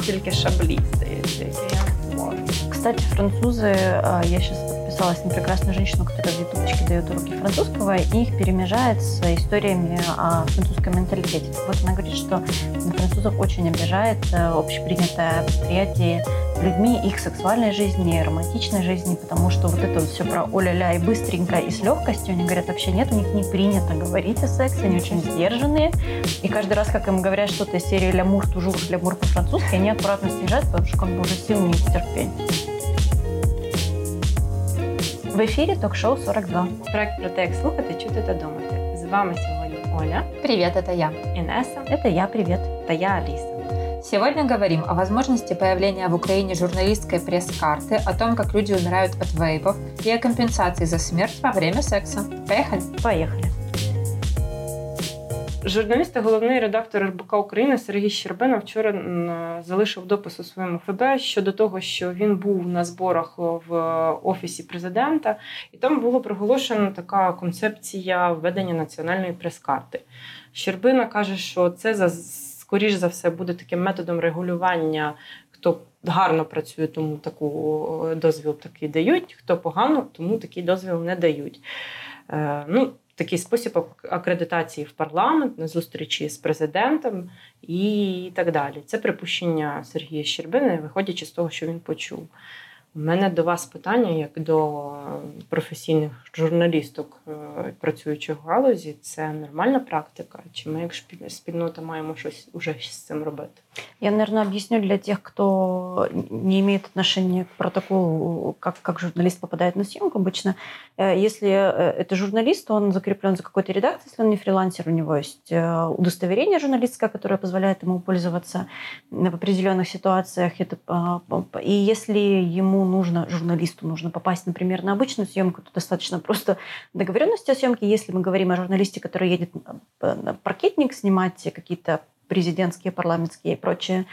тільки шаблі, здається. Кстати, французы, я сейчас подписалась на прекрасную женщину, которая в ютубочке дает уроки французского, и их перемежает с историями о французском менталитете. Вот она говорит, что на французов очень обижает общепринятое восприятие людьми их сексуальной жизни, романтичной жизни, потому что вот это вот все про о-ля-ля и быстренько, и с легкостью, они говорят, вообще нет, у них не принято говорить о сексе, они очень сдержанные, и каждый раз, как им говорят что-то из серии «Лямур, тужур, лямур» по-французски, они аккуратно съезжают, потому что как бы уже сил не терпеть. В ефірі ток-шоу 42. Проект про те, як слухати, чути та думати. З вами сьогодні Оля. Привет, это я. Инесса. Это я, привет. Это я, Алиса. Сегодня говорим о возможности появления в Украине журналистской пресс-карты, о том, как люди умирают от вейпов и о компенсации за смерть во время секса. Поехали? Поехали. Журналіст та головний редактор РБК України Сергій Щербина вчора залишив допис у своєму ФБ щодо того, що він був на зборах в Офісі Президента, і там було проголошено така концепція введення національної прес-карти. Щербина каже, що це, скоріш за все, буде таким методом регулювання, хто гарно працює, тому таку дозвіл такий дають, хто погано, тому такий дозвіл не дають. Такий спосіб акредитації в парламент, на зустрічі з президентом і так далі. Це припущення Сергія Щербини, виходячи з того, що він почув. У мене до вас питання, як до професійних журналісток, працюючих в галузі, це нормальна практика? Чи ми, як спільнота, маємо щось уже з цим робити? Я, наверное, объясню для тех, кто не имеет отношения к протоколу, как журналист попадает на съемку обычно. Если это журналист, он закреплен за какой-то редакцией, если он не фрилансер, у него есть удостоверение журналистское, которое позволяет ему пользоваться в определенных ситуациях. И если ему нужно, журналисту нужно попасть, например, на обычную съемку, то достаточно просто договоренности о съемке. Если мы говорим о журналисте, который едет на паркетник снимать какие-то президентские, парламентские и прочие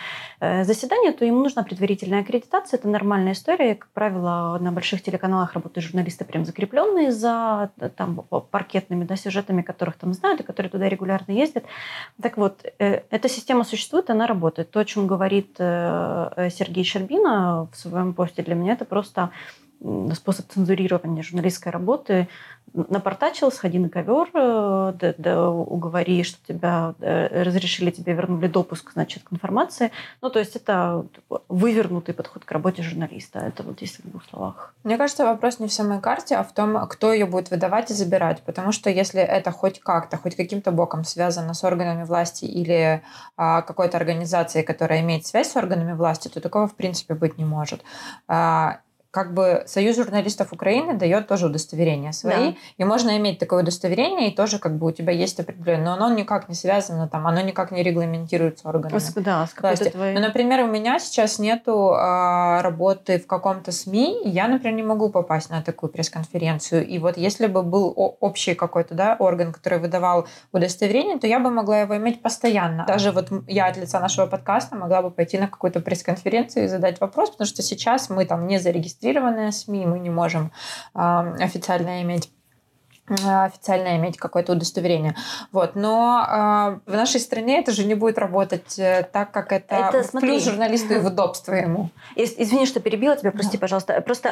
заседания, то ему нужна предварительная аккредитация. Это нормальная история. Как правило, на больших телеканалах работают журналисты, прям закрепленные за там, паркетными сюжетами, которых там знают и которые туда регулярно ездят. Так вот, эта система существует, она работает. То, о чем говорит Сергей Щербина в своем посте, для меня это просто способ цензурирования журналистской работы. Напортачил, сходи на ковер, уговори, что тебя разрешили, тебе вернули допуск, значит, к информации. То есть это вывернутый подход к работе журналиста. Это вот если в двух словах. Мне кажется, вопрос не в самой карте, а в том, кто ее будет выдавать и забирать. Потому что если это хоть как-то, хоть каким-то боком связано с органами власти или какой-то организацией, которая имеет связь с органами власти, то такого в принципе быть не может. Союз журналистов Украины дает тоже удостоверения свои, да. И можно иметь такое удостоверение, и тоже у тебя есть определенное, но оно никак не связано, оно никак не регламентируется органами. Да, с какой-то твоей... Например, у меня сейчас нету работы в каком-то СМИ, и я, например, не могу попасть на такую пресс-конференцию, и вот если бы был общий какой-то орган, который выдавал удостоверение, то я бы могла его иметь постоянно. Даже вот я от лица нашего подкаста могла бы пойти на какую-то пресс-конференцию и задать вопрос, потому что сейчас мы не зарегистрированы, СМИ, мы не можем официально иметь какое-то удостоверение. Но в нашей стране это же не будет работать так, как это плюс журналисту и в удобство ему. Извини, что перебила тебя, прости, пожалуйста. Просто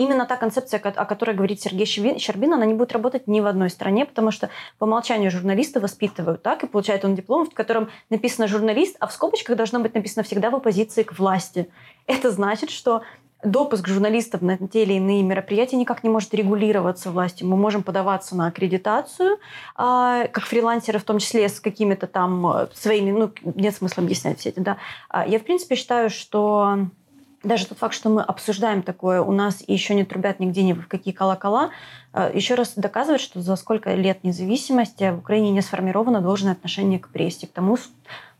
именно та концепция, о которой говорит Сергей Щербин, она не будет работать ни в одной стране, потому что по умолчанию журналисты воспитывают так, и получает он диплом, в котором написано «журналист», а в скобочках должно быть написано «всегда в оппозиции к власти». Это значит, что допуск журналистов на те или иные мероприятия никак не может регулироваться властью. Мы можем подаваться на аккредитацию, как фрилансеры, в том числе с какими-то там своими... Нет смысла объяснять все эти, да. Я, в принципе, считаю, что даже тот факт, что мы обсуждаем такое, у нас еще не трубят нигде ни в какие колокола, еще раз доказывает, что за сколько лет независимости в Украине не сформировано должное отношение к прессе, к тому,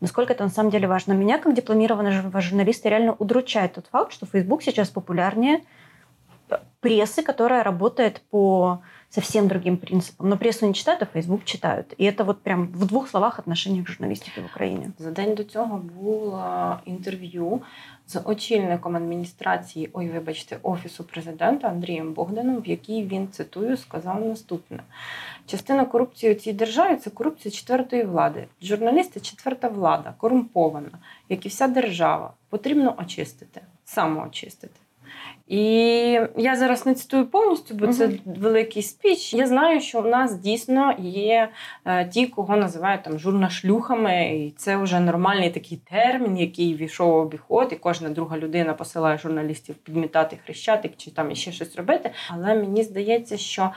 насколько это на самом деле важно. Меня, как дипломированного журналиста, реально удручает тот факт, что Facebook сейчас популярнее прессы, которая работает по совсем другим принципам. Но прессу не читают, а Фейсбук читають. І це от прям в двох словах отношення журналістики в Україні. За день до цього було інтерв'ю з очільником адміністрації, Офісу Президента Андрієм Богданом, в якій він, цитую, сказав наступне. Частина корупції у цій державі – це корупція четвертої влади. Журналісти – четверта влада, корумпована, як і вся держава. Потрібно очистити, самоочистити. І я зараз не цитую повністю, бо це великий спіч. Я знаю, що в нас дійсно є ті, кого називають там журнашлюхами, і це вже нормальний такий термін, який війшов в обіход, і кожна друга людина посилає журналістів підмітати Хрещатик чи там ще щось робити. Але мені здається, що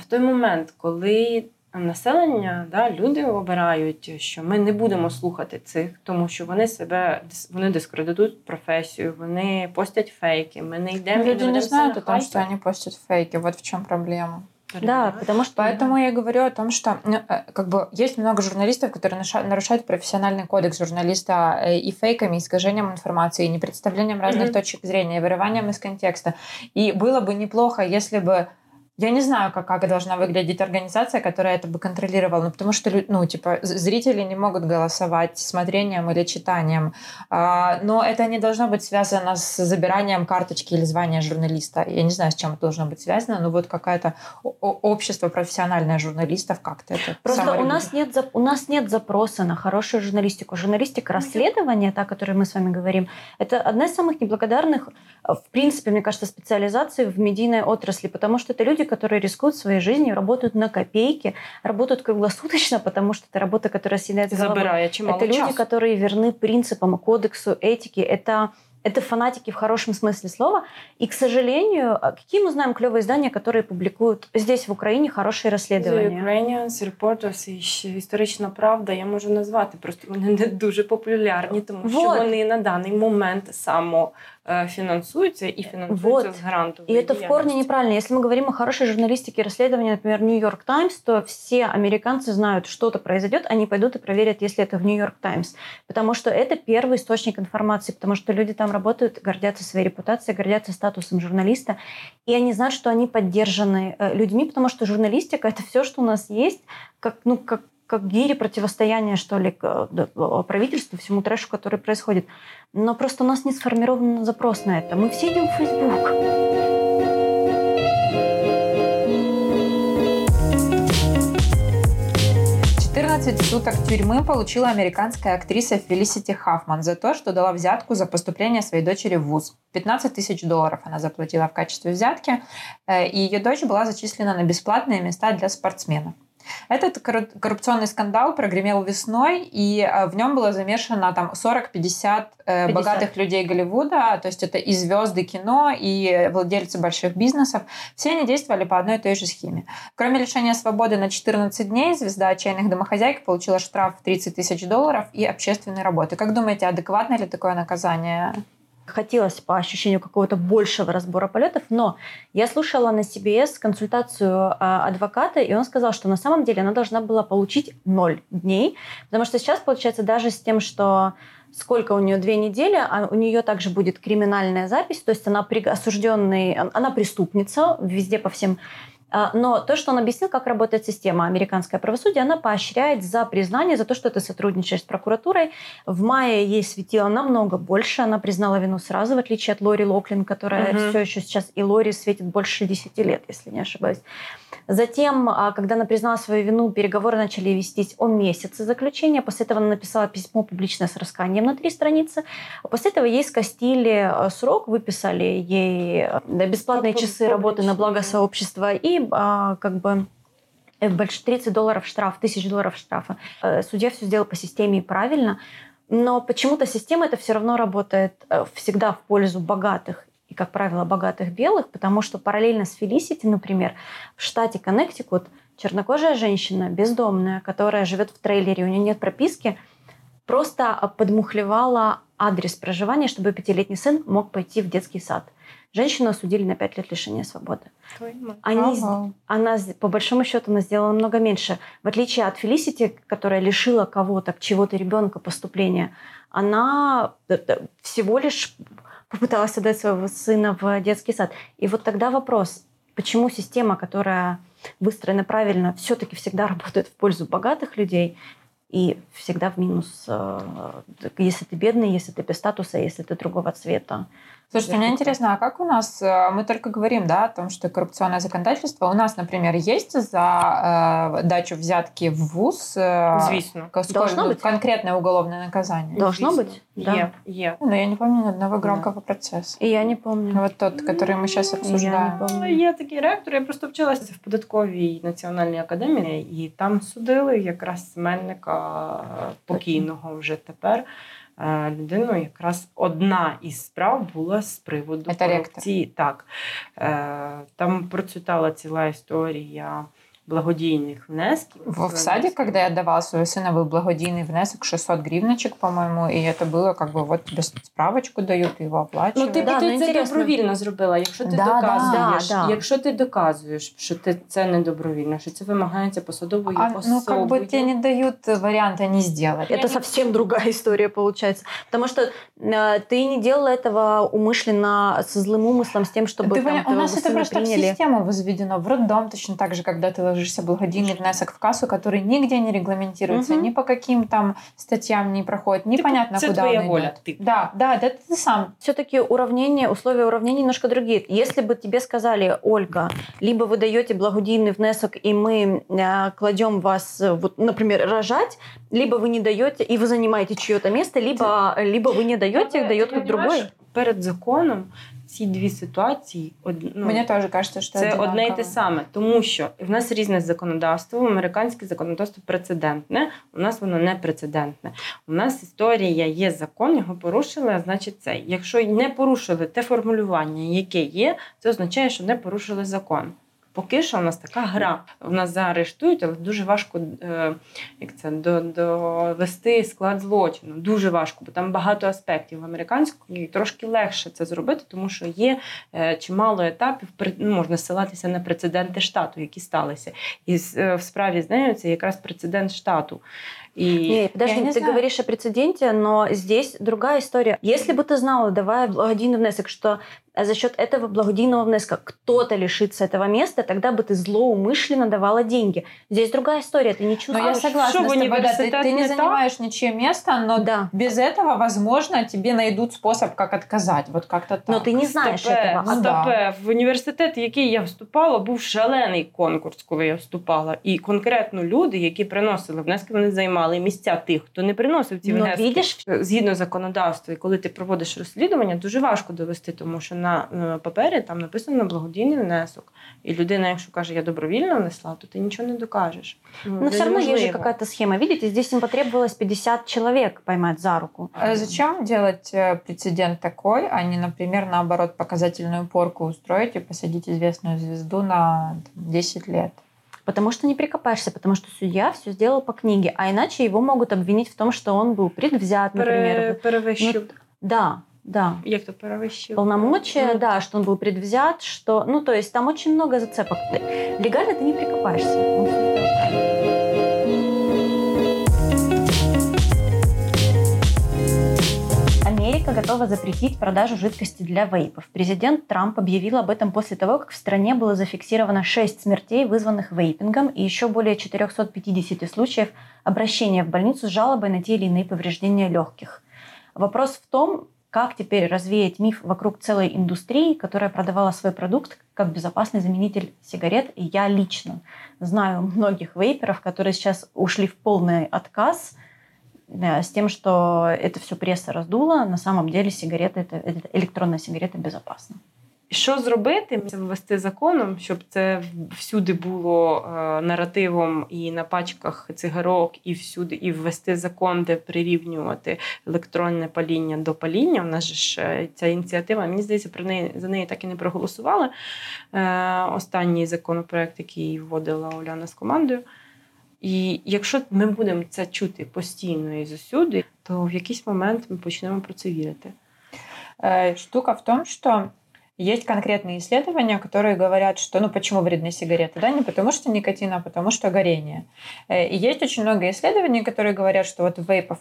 в той момент, коли населення, люди обирають, що ми не будемо слухати цих, тому що вони дискредитують професію, вони постять фейки, ми не йдемо. Люди не знают о том, что они постят фейки, вот в чем проблема. Да, потому что... Поэтому я говорю о том, что есть много журналистов, которые нарушают профессиональный кодекс журналиста и фейками, и искажением информации, и непредставлением разных точек зрения, и вырыванием из контекста. И было бы неплохо, если бы... Я не знаю, как должна выглядеть организация, которая это бы контролировала, потому что, зрители не могут голосовать смотрением или читанием, но это не должно быть связано с забиранием карточки или звания журналиста. Я не знаю, с чем это должно быть связано, но вот какое-то общество профессиональное журналистов как-то это. Просто у нас нет запроса на хорошую журналистику. Журналистика расследования, та, о которой мы с вами говорим, это одна из самых неблагодарных, в принципе, мне кажется, специализаций в медийной отрасли, потому что это люди, которые рискуют своей жизнью, работают на копейки, работают круглосуточно, потому что это работа, которая съедает голову. Это люди, которые верны принципам, кодексу, этике. Это фанатики в хорошем смысле слова. И, к сожалению, какие мы знаем клевые издания, которые публикуют здесь, в Украине, хорошие расследования? The Ukrainians, Reporters і «Історична правда» я можу назвати. Просто вони не дуже популярні, тому що вони на даний момент самофінансуються і фінансуються з грантової діяльності. І це в корні неправильно. Якщо ми говоримо о хорошій журналістиці розслідування, наприклад, New York Times, то всі американці знають, що произойдет, вони пойдуть і перевірять, якщо це в New York Times. Тому що це перший істочник інформації, тому що люди там работают, гордятся своей репутацией, гордятся статусом журналиста, и они знают, что они поддержаны людьми, потому что журналистика — это все, что у нас есть, как гири противостояния, что ли, правительству, всему трэшу, который происходит. Но просто у нас не сформирован запрос на это. Мы все идем в Facebook. Суток тюрьмы получила американская актриса Фелисити Хафман за то, что дала взятку за поступление своей дочери в вуз. $15 тысяч она заплатила в качестве взятки, и ее дочь была зачислена на бесплатные места для спортсменов. Этот коррупционный скандал прогремел весной, и в нем было замешано 40-50 богатых людей Голливуда, то есть это и звезды кино, и владельцы больших бизнесов. Все они действовали по одной и той же схеме. Кроме лишения свободы на 14 дней, звезда «Отчаянных домохозяек» получила штраф в $30 тысяч и общественные работы. Как думаете, адекватно ли такое наказание? Хотелось по ощущению какого-то большего разбора полетов, но я слушала на CBS консультацию адвоката, и он сказал, что на самом деле она должна была получить 0 дней, потому что сейчас, получается, даже с тем, что сколько у нее 2 недели, а у нее также будет криминальная запись, то есть она она преступница везде по всем. Но то, что он объяснил, как работает система американское правосудие, она поощряет за признание, за то, что ты сотрудничаешь с прокуратурой. В мае ей светило намного больше, она признала вину сразу, в отличие от Лори Локлин, которая все еще сейчас, и Лори светит больше 10 лет, если не ошибаюсь. Затем, когда она признала свою вину, переговоры начали вестись о месяце заключения. После этого она написала письмо публичное с раскаянием на 3 страницы. После этого ей скостили срок, выписали ей бесплатные часы работы на благо сообщества и $30 штраф, $1000 штрафа. Судья все сделал по системе и правильно, но почему-то система это все равно работает всегда в пользу богатых и, как правило, богатых белых, потому что параллельно с Фелисити, например, в штате Коннектикут чернокожая женщина, бездомная, которая живет в трейлере, у нее нет прописки, просто подмухлевала адрес проживания, чтобы 5-летний сын мог пойти в детский сад. Женщину осудили на 5 лет лишения свободы. По большому счету, она сделала намного меньше. В отличие от Фелисити, которая лишила чего-то ребенка поступления, она всего лишь попыталась отдать своего сына в детский сад. И вот тогда вопрос, почему система, которая выстроена правильно, все-таки всегда работает в пользу богатых людей и всегда в минус, если ты бедный, если ты без статуса, если ты другого цвета. Слушайте, мне интересно, а как у нас, мы только говорим, да, о том, что коррупционное законодательство, у нас, например, есть за дачу взятки в ВУЗ конкретное уголовное наказание? Должно быть, да. Но я не помню одного громкого процесса. И я не помню. Вот тот, который мы сейчас обсуждаем. Я такий ректор, я просто вчилася в податковій національній академії, і там судили якраз Мельника, покійного вже тепер, людину, якраз одна із справ була з приводу корупції. Так. Там процвітала ціла історія благодійних внесків. В саді, коли я давала свого сина, був благодійний внесок 600 гривночек, по-моєму, і це було, як би, от тобі справочку дають, його оплачують. Ну, ти це добровільно зробила, якщо ти доказуєш, якщо ти доказуєш, що ти це не добровільно, що це вимагається посадовою особою. Ну, як би, тебе не дають варіант, а не зробити. Це зовсім другая історія, виходить. Тому що ти не робила цього умишленно, з злим умислом, з тим, щоб там твоєго сина прийняли. У нас це просто в систему возведено, в роддом, точно так же, коли ти ложишься благодійный внесок в кассу, который нигде не регламентируется, ни по каким там статьям не проходит, непонятно, куда он идет. Да, это ты сам. Все-таки уравнение, условия уравнения немножко другие. Если бы тебе сказали, Ольга, либо вы даете благодійний внесок, и мы кладем вас, вот, например, рожать, либо вы не даете, и вы занимаете чье-то место, либо вы не даете, дает как другой. Перед законом ці дві ситуації, мені теж кажеться, що це одне й те саме, тому що в нас різне законодавство, американське законодавство прецедентне, у нас воно не прецедентне. У нас історія є закон, його порушили, а значить це. Якщо не порушили те формулювання, яке є, це означає, що не порушили закон. Поки що у нас така гра. У нас заарештують, але дуже важко довести склад злочину. Дуже важко, бо там багато аспектів. В американській трошки легше це зробити, тому що є чимало етапів, можна ссилатися на прецеденти штату, які сталися. І в справі, знаєте, це якраз прецедент штату. И... Нет, подожди, ты говоришь о прецеденте, но здесь другая история. Если бы ты знала, давая благодійний внесок, что за счет этого благодійного внеска кто-то лишится этого места, тогда бы ты злоумышленно давала деньги. Здесь другая история, ты не чувствуешь. Но я согласна с тобой, да, ты не занимаешь ничье место, но без этого, возможно, тебе найдут способ, как отказать. Вот как-то так. Но ты не знаешь этого. В університет, в який я вступала, був шалений конкурс, коли я вступала. І конкретно люди, які приносили внески, вони займали місця тих, хто не приносив ці внески. Згідно законодавства, і коли ти проводиш розслідування, дуже важко довести, тому що на папері там написано благодійний внесок. І людина, якщо каже, я добровільно внесла, то ти нічого не докажеш. Но все равно есть же какая-то схема. Видите, здесь им потребовалось 50 человек поймать за руку. Зачем делать прецедент такой, а не, например, наоборот, показательную порку устроить и посадить известную звезду на 10 лет? Потому что не прикопаешься, потому что судья все сделал по книге. А иначе его могут обвинить в том, что он был предвзят, например. Перевыщил. Да. Як-то перевыщил. Полномочия, да, что он был предвзят, что... Ну, то есть там очень много зацепок. Легально ты не прикопаешься. Америка готова запретить продажу жидкости для вейпов. Президент Трамп объявил об этом после того, как в стране было зафиксировано 6 смертей, вызванных вейпингом, и еще более 450 случаев обращения в больницу с жалобой на те или иные повреждения легких. Вопрос в том, как теперь развеять миф вокруг целой индустрии, которая продавала свой продукт как безопасный заменитель сигарет. И я лично знаю многих вейперов, которые сейчас ушли в полный отказ с тем, что это все пресса раздула, на самом деле сигареты, это электронная сигарета безопасна. Що зробити? Це ввести законом, щоб це всюди було наративом і на пачках цигарок, і всюди, і ввести закон, де прирівнювати електронне паління до паління. У нас ж ця ініціатива, мені здається, за неї так і не проголосували. Останній законопроект, який вводила Уляна з командою. І якщо ми будемо це чути постійно і зусюди, то в якийсь момент ми почнемо про це вірити. Штука в тому, що Есть конкретные исследования, которые говорят, что, ну, почему вредны сигареты, да, не потому что никотин, а потому что горение. И есть очень много исследований, которые говорят, что вот в вейпах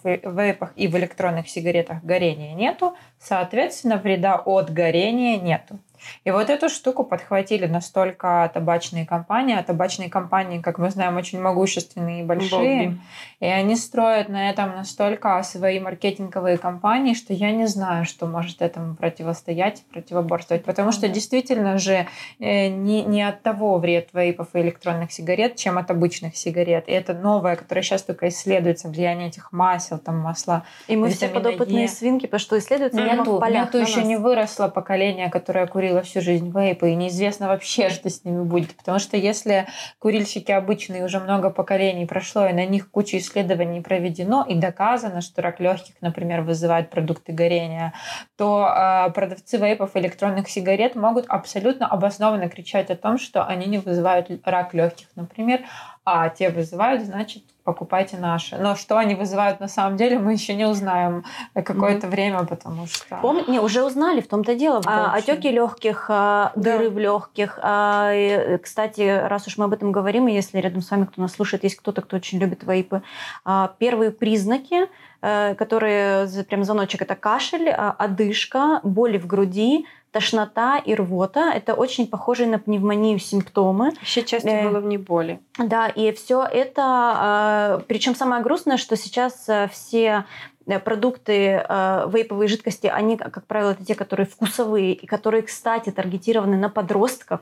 и в электронных сигаретах горения нету, соответственно, вреда от горения нету. И вот эту штуку подхватили настолько табачные компании. А табачные компании, как мы знаем, очень могущественные и большие. Богу. И они строят на этом настолько свои маркетинговые кампании, что я не знаю, что может этому противостоять, противоборствовать. Потому что действительно же не от того вред вейпов и электронных сигарет, чем от обычных сигарет. И это новое, которое сейчас только исследуется, влияние этих масел, там масла. И мы все подопытные свинки, потому что исследуется прямо в полях. Нету еще не выросло поколение, которое курило всю жизнь вейпы, и неизвестно вообще, что с ними будет. Потому что если курильщики обычные, уже много поколений прошло, и на них куча исследований проведено, и доказано, что рак легких, например, вызывает продукты горения, то продавцы вейпов и электронных сигарет могут абсолютно обоснованно кричать о том, что они не вызывают рак легких, например, а те вызывают, значит, покупайте наши. Но что они вызывают на самом деле, мы еще не узнаем какое-то время, потому что... Не, уже узнали, в том-то дело. Отеки легких, дыры в легких. Кстати, раз уж мы об этом говорим, и если рядом с вами кто нас слушает, есть кто-то, кто очень любит вейпы, первые признаки, которые прям звоночек, это кашель, одышка, боли в груди, тошнота и рвота. Это очень похожие на пневмонию симптомы. Еще часто головные боли. Да, и все это... Причем самое грустное, что сейчас все продукты вейповые жидкости, они, как правило, это те, которые вкусовые, и которые, кстати, таргетированы на подростков,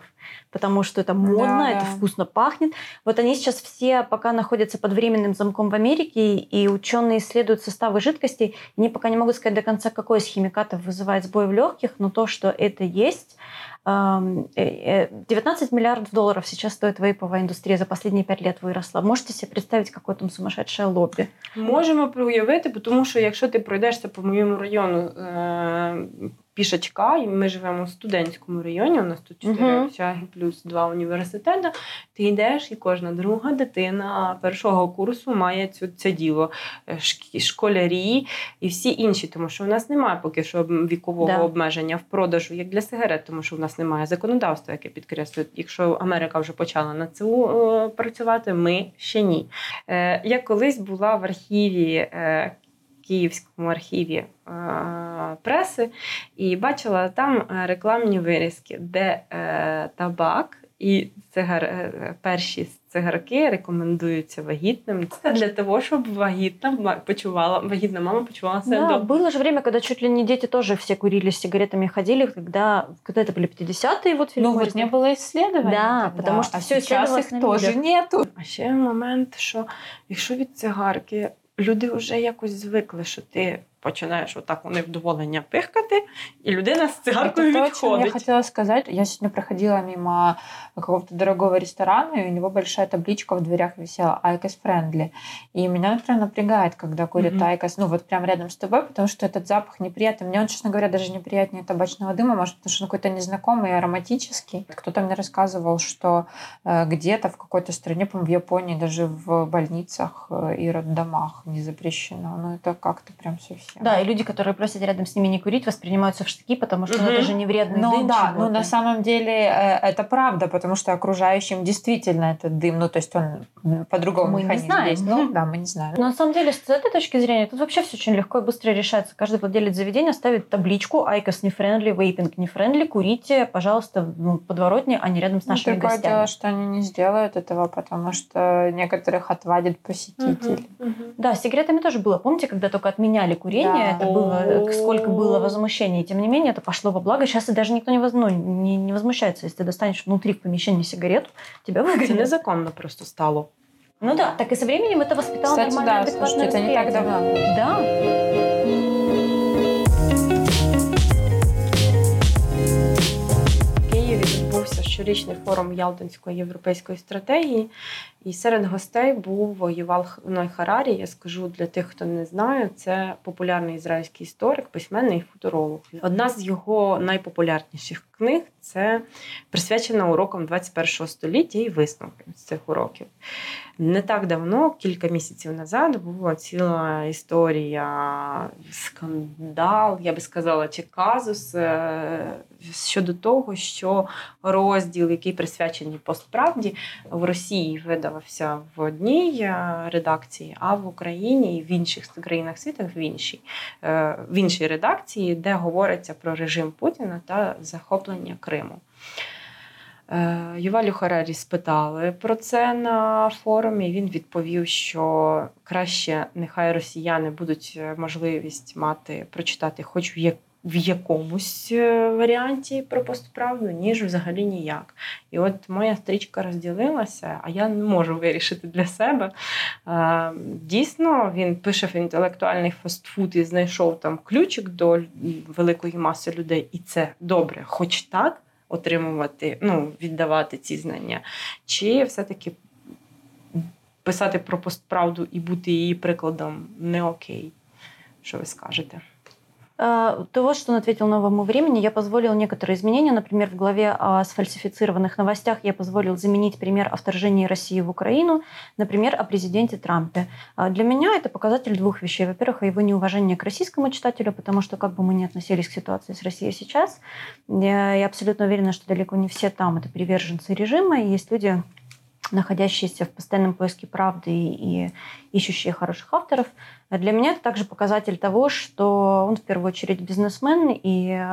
потому что это модно, да, это вкусно пахнет. Вот они сейчас все пока находятся под временным замком в Америке, и ученые исследуют составы жидкостей. Они пока не могут сказать до конца, какой из химикатов вызывает сбой в легких, но то, что это есть... 19 миллиардов долларов сейчас стоит вейповая индустрия, за последние 5 лет виросла. Можете себе представить, какое там сумасшедшее лобби? Можемо проявити, тому що якщо ти пройдешся по моєму району пішачка, і ми живемо в студентському районі, у нас тут 4 общаги плюс 2 університети, ти йдеш, і кожна друга дитина першого курсу має це діло. Школярі і всі інші, тому що у нас немає поки що вікового обмеження в продажу, як для сигарет, тому що у нас немає законодавства, яке підкреслює. Якщо Америка вже почала на це працювати, ми ще ні. Я колись була в архіві, Київському архіві преси, і бачила там рекламні вирізки, де табак і перші цигарки рекомендуються вагітним. Це для того, щоб вагітна мама почувала себя дома. Было же время, когда чуть ли не дети тоже все курили с сигаретами и ходили, когда это были 50-е. Вот, вот не было исследований. Да, потому что сейчас их тоже нету. А ще момент, що якщо від цигарки люди вже якось звикли, що ти починаєш отак у невдоволення пихкати, і людина з цигаркою відходить. Это то, о чем я хотела сказать. Я сегодня проходила мимо какого-то дорогого ресторана, и у него большая табличка в дверях висела «Айкос friendly». И меня, например, напрягает, когда курят Айкос, ну вот прям рядом с тобой, потому что этот запах неприятный. Мне он, честно говоря, даже неприятнее табачного дыма, может, потому что он какой-то незнакомый и ароматический. Кто-то мне рассказывал, что где-то в какой-то стране, по-моему, в Японии, даже в больницах и роддомах не запрещено. Ну это как-то прям совсем. Да, и люди, которые просят рядом с ними не курить, воспринимаются в штыки, потому что это же не вредный дым. Ну, на самом деле это правда, потому что окружающим действительно этот дым, ну, то есть он по-другому механизм действует. Да, мы не знаем. Но на самом деле, с этой точки зрения, тут вообще все очень легко и быстро решается. Каждый владелец заведения ставит табличку «Айкос не френдли, вейпинг не френдли, курите, пожалуйста, в подворотне, а не рядом с нашими гостями». Такое дело, что они не сделают этого, потому что некоторых отвадит посетитель. Да, с сигаретами тоже было. Помните, когда только отменяли курить? Это было, сколько было возмущений. Тем не менее, это пошло во благо. Сейчас и даже никто не возмущается. Если ты достанешь внутри в помещении сигарету, тебя выгонят. Это незаконно просто стало. Ну да, так и со временем это воспитало нормальное адекватное восприятие. Это не так давно. Да. Відбувся щорічний форум Ялтинської європейської стратегії, і серед гостей був Ювал Харарі. Я скажу для тих, хто не знає, це популярний ізраїльський історик, письменний і футуролог. Одна з його найпопулярніших книг – це присвячено урокам 21-го століття і висновкам з цих уроків. Не так давно, кілька місяців назад, була ціла історія, скандал, я би сказала, чи казус щодо того, що розділ, який присвячений постправді, в Росії видавався в одній редакції, а в Україні і в інших країнах світу в іншій редакції, де говориться про режим Путіна та захоплення Криму. Ювалю Харарі спитали про це на форумі, він відповів, що краще нехай росіяни будуть можливість мати, прочитати хоч в якомусь варіанті про постправду, ніж взагалі ніяк. І от моя стрічка розділилася, а я не можу вирішити для себе. Дійсно, він пише інтелектуальний фастфуд і знайшов там ключик до великої маси людей, і це добре, хоч так, отримувати, віддавати ці знання, чи все-таки писати про постправду і бути її прикладом не окей. Що ви скажете? То вот что он ответил новому времени. Я позволил некоторые изменения. Например, в главе о сфальсифицированных новостях я позволил заменить пример о вторжении России в Украину на пример о президенте Трампе. Для меня это показатель двух вещей. Во-первых, его неуважение к российскому читателю, потому что как бы мы ни относились к ситуации с Россией сейчас, я абсолютно уверена, что далеко не все там это приверженцы режима, и есть люди, находящиеся в постоянном поиске правды и ищущие хороших авторов. Для меня это также показатель того, что он в первую очередь бизнесмен, и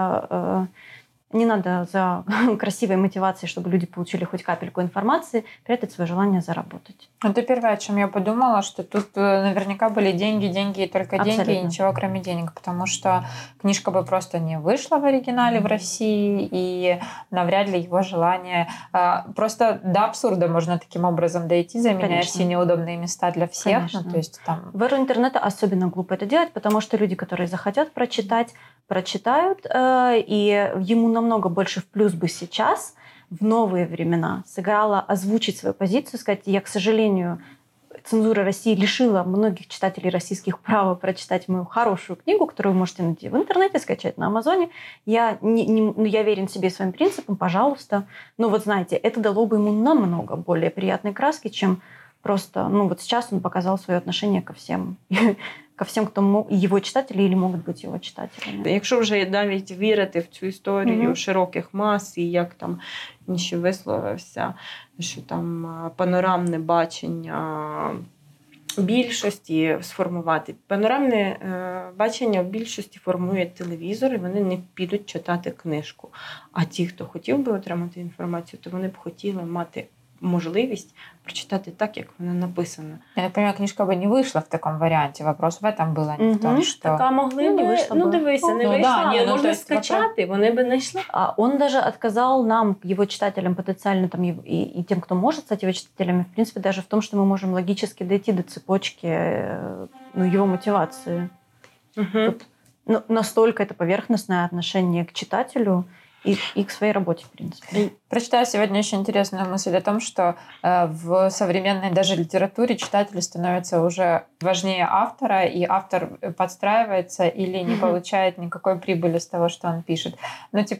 не надо за красивой мотивацией, чтобы люди получили хоть капельку информации, прятать свое желание заработать. Это первое, о чем я подумала, что тут наверняка были деньги и только деньги, абсолютно. И ничего кроме денег, потому что книжка бы просто не вышла в оригинале в России, и навряд ли его желание... Просто до абсурда можно таким образом дойти, заменяя все неудобные места для всех. То есть, там... В эру интернета особенно глупо это делать, потому что люди, которые захотят прочитать, прочитают, и ему намного больше в плюс бы сейчас, в новые времена, сыграла озвучить свою позицию, сказать, я, к сожалению, цензура России лишила многих читателей российских права прочитать мою хорошую книгу, которую вы можете найти в интернете, скачать на Амазоне. Я верен себе и своим принципам, пожалуйста. Но вот знаете, это дало бы ему намного более приятной краски, чем просто... вот сейчас он показал свое отношение ко всім, хто мог його читателі, або можуть бути його читателями. Якщо вже навіть вірити в цю історію широких мас, і як там інші висловився, що там панорамне бачення більшості сформувати. Панорамне бачення в більшості формує телевізор, і вони не підуть читати книжку. А ті, хто хотів би отримати інформацію, то вони б хотіли мати можливість прочитати так, як вона написана. Я, наприклад, книжка би не вийшла в такому варіанті. Вопрос в этом было не в том, что... Така могли не вийшла. Дивися, не вийшла. Да, можна скачати, вони би знайшли. А он даже отказал нам, его читателям потенциально, там, и тем, кто может стать его читателями, в принципе, даже в том, что мы можем логически дойти до цепочки его мотивации. Тут, настолько это поверхностное отношение к читателю, и к своей работе, в принципе. Прочитаю сегодня очень интересную мысль о том, что в современной даже литературе читатель становится уже важнее автора, и автор подстраивается или не получает никакой прибыли с того, что он пишет. Вот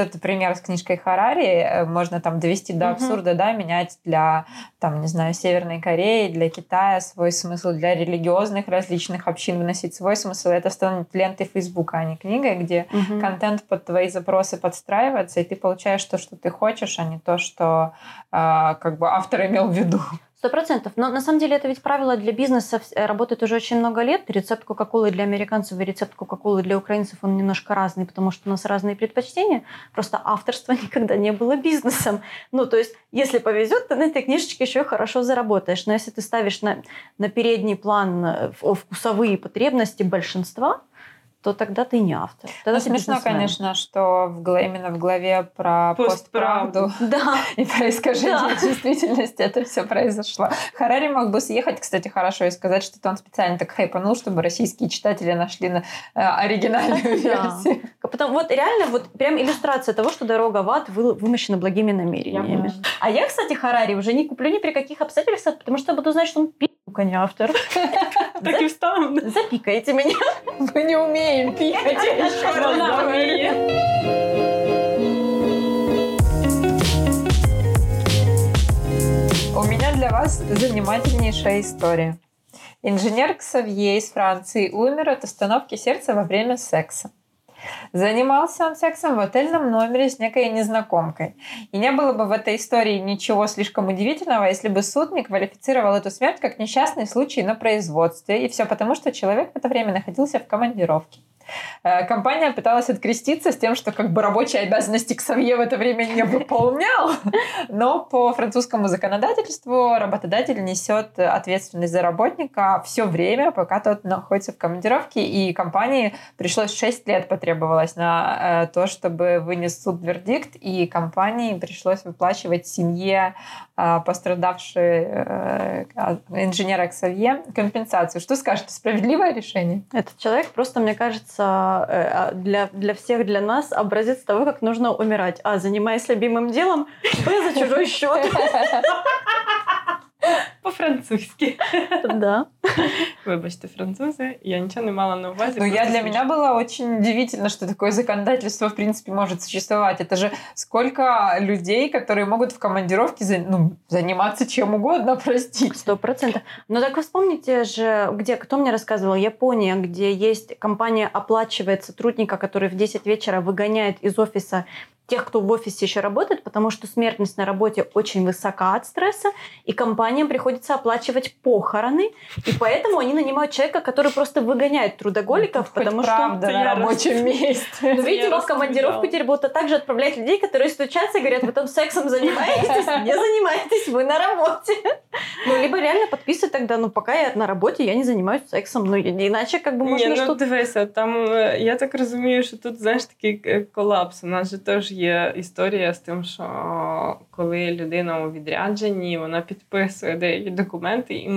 этот пример с книжкой Харари можно там довести до абсурда, да, менять для, там, не знаю, Северной Кореи, для Китая свой смысл, для религиозных различных общин вносить свой смысл. Это станет лентой Фейсбука, а не книгой, где контент под твои запросы подстраивается, и ты получаешь то, что ты хочешь, а не то, что автор имел в виду. 100%. Но на самом деле это ведь правило для бизнеса работает уже очень много лет. Рецепт кока-колы для американцев и рецепт кока-колы для украинцев, он немножко разный, потому что у нас разные предпочтения. Просто авторство никогда не было бизнесом. То есть, если повезет, ты на этой книжечке еще хорошо заработаешь. Но если ты ставишь на передний план вкусовые потребности большинства, то тогда ты не автор. Тогда смешно, конечно, что именно в главе про постправду и про искажение действительности это все произошло. Харари мог бы съехать, кстати, хорошо, и сказать, что он специально так хайпанул, чтобы российские читатели нашли оригинальную версию. Реально, прям иллюстрация того, что дорога в ад вымощена благими намерениями. А я, кстати, Харари уже не куплю ни при каких обстоятельствах, потому что я буду знать, что он пи***ка не автор. Так и встану. Запикайте меня. Вы не умеете. Пихать, я еще раз говорю. нас занимательнейшая история. Инженер Ксавье из Франции умер от остановки сердца во время секса. Занимался он сексом в отельном номере с некой незнакомкой. И не было бы в этой истории ничего слишком удивительного, если бы суд не квалифицировал эту смерть как несчастный случай на производстве. И все потому, что человек в это время находился в командировке. Компания пыталась откреститься с тем, что как бы рабочие обязанности Ксавье в это время не выполнял, но по французскому законодательству работодатель несет ответственность за работника все время, пока тот находится в командировке, и компании пришлось 6 лет потребовалось на то, чтобы вынес суд вердикт, и компании пришлось выплачивать семье пострадавшей инженера Ксавье компенсацию. Что скажете, справедливое решение? Этот человек просто, мне кажется, для всех, для нас образец того, как нужно умирать. А, занимаясь любимым делом, б, за чужой счет. По-французски. Да. Вибачте, французи, я ничего не мала на увазі. Ну, для меня было очень удивительно, что такое законодательство, в принципе, может существовать. Это же сколько людей, которые могут в командировке заниматься чем угодно, простите. 100%. Но так вы вспомните же, кто мне рассказывал, Япония, где есть компания оплачивает сотрудника, который в 10 вечера выгоняет из офиса тех, кто в офисе еще работает, потому что смертность на работе очень высока от стресса, и компаниям приходится оплачивать похороны, и поэтому они нанимают человека, который просто выгоняет трудоголиков, потому что... Правда, на рабочем месте. Но видите, его в командировку теперь будут также отправлять людей, которые стучатся и говорят: вы там сексом занимаетесь? Не занимаетесь, вы на работе. Ну, либо реально подписывать тогда, пока я на работе, я не занимаюсь сексом, иначе можно что-то... Дивися, там, я так розумію, що тут, такий колапс. У нас же теж є історія з тим, що коли людина у відрядженні, вона підписує деякі документи, і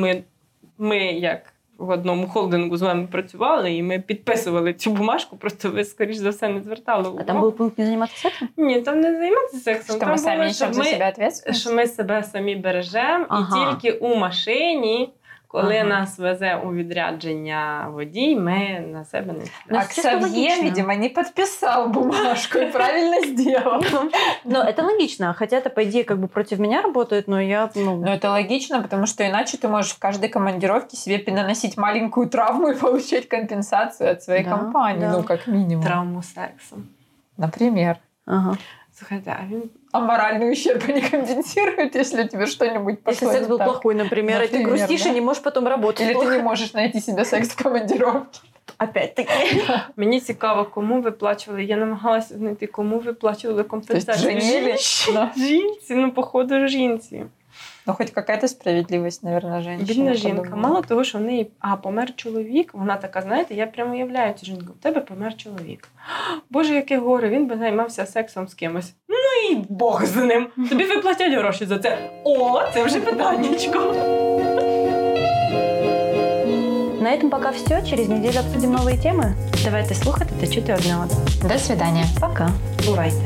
ми як в одному холдингу з вами працювали, і ми підписували цю бумажку, просто ви, скоріш за все, не звертали увагу. А там був пункт не займатися сексом? Ні, там не займатися сексом. Що там ми було, що ми себе самі бережемо, ага. І тільки у машині, коли нас везе у відрядження водій, ми на себе не відповідаємо. А Ксавье, видимо, не підписав бумажку і правильно зробив. Ну, це логічно. Хоча це, по ідеї, проти мене працює, але я... Ну, це логічно, тому що іначе ти можеш в кожній командировці собі наносити маленьку травму і отримати компенсацію від своєї компанії. Ну, як мінімум. Травму сексом. Наприклад. Ага. Слушайте, а моральный ущерб не компенсирует, если тебе что-нибудь пошло. Если секс был плохой, например, и ты грустишь, да? И не можешь потом работать. Или ты не можешь найти себе секс в командировке. Опять-таки. Мені цікаво, кому виплачували. Я намагалася знайти, кому виплачували компенсацію. Жінці, походу жінці. Ну, хоч якась справедливість, наверное, жінка. Бідна жінка. Мало того, що в неї помер чоловік, вона така, знаєте, я прямо уявляю цю жінку, в тебе помер чоловік. Боже, яке горе, він би займався сексом з кимось. Ну і Бог з ним. Тобі виплатять гроші за це. О, це вже питаннячко. На этом пока все. Через неделю обсудим новые темы. Давайте слухати та чути одне одного. До свидания. Пока. Бувайте.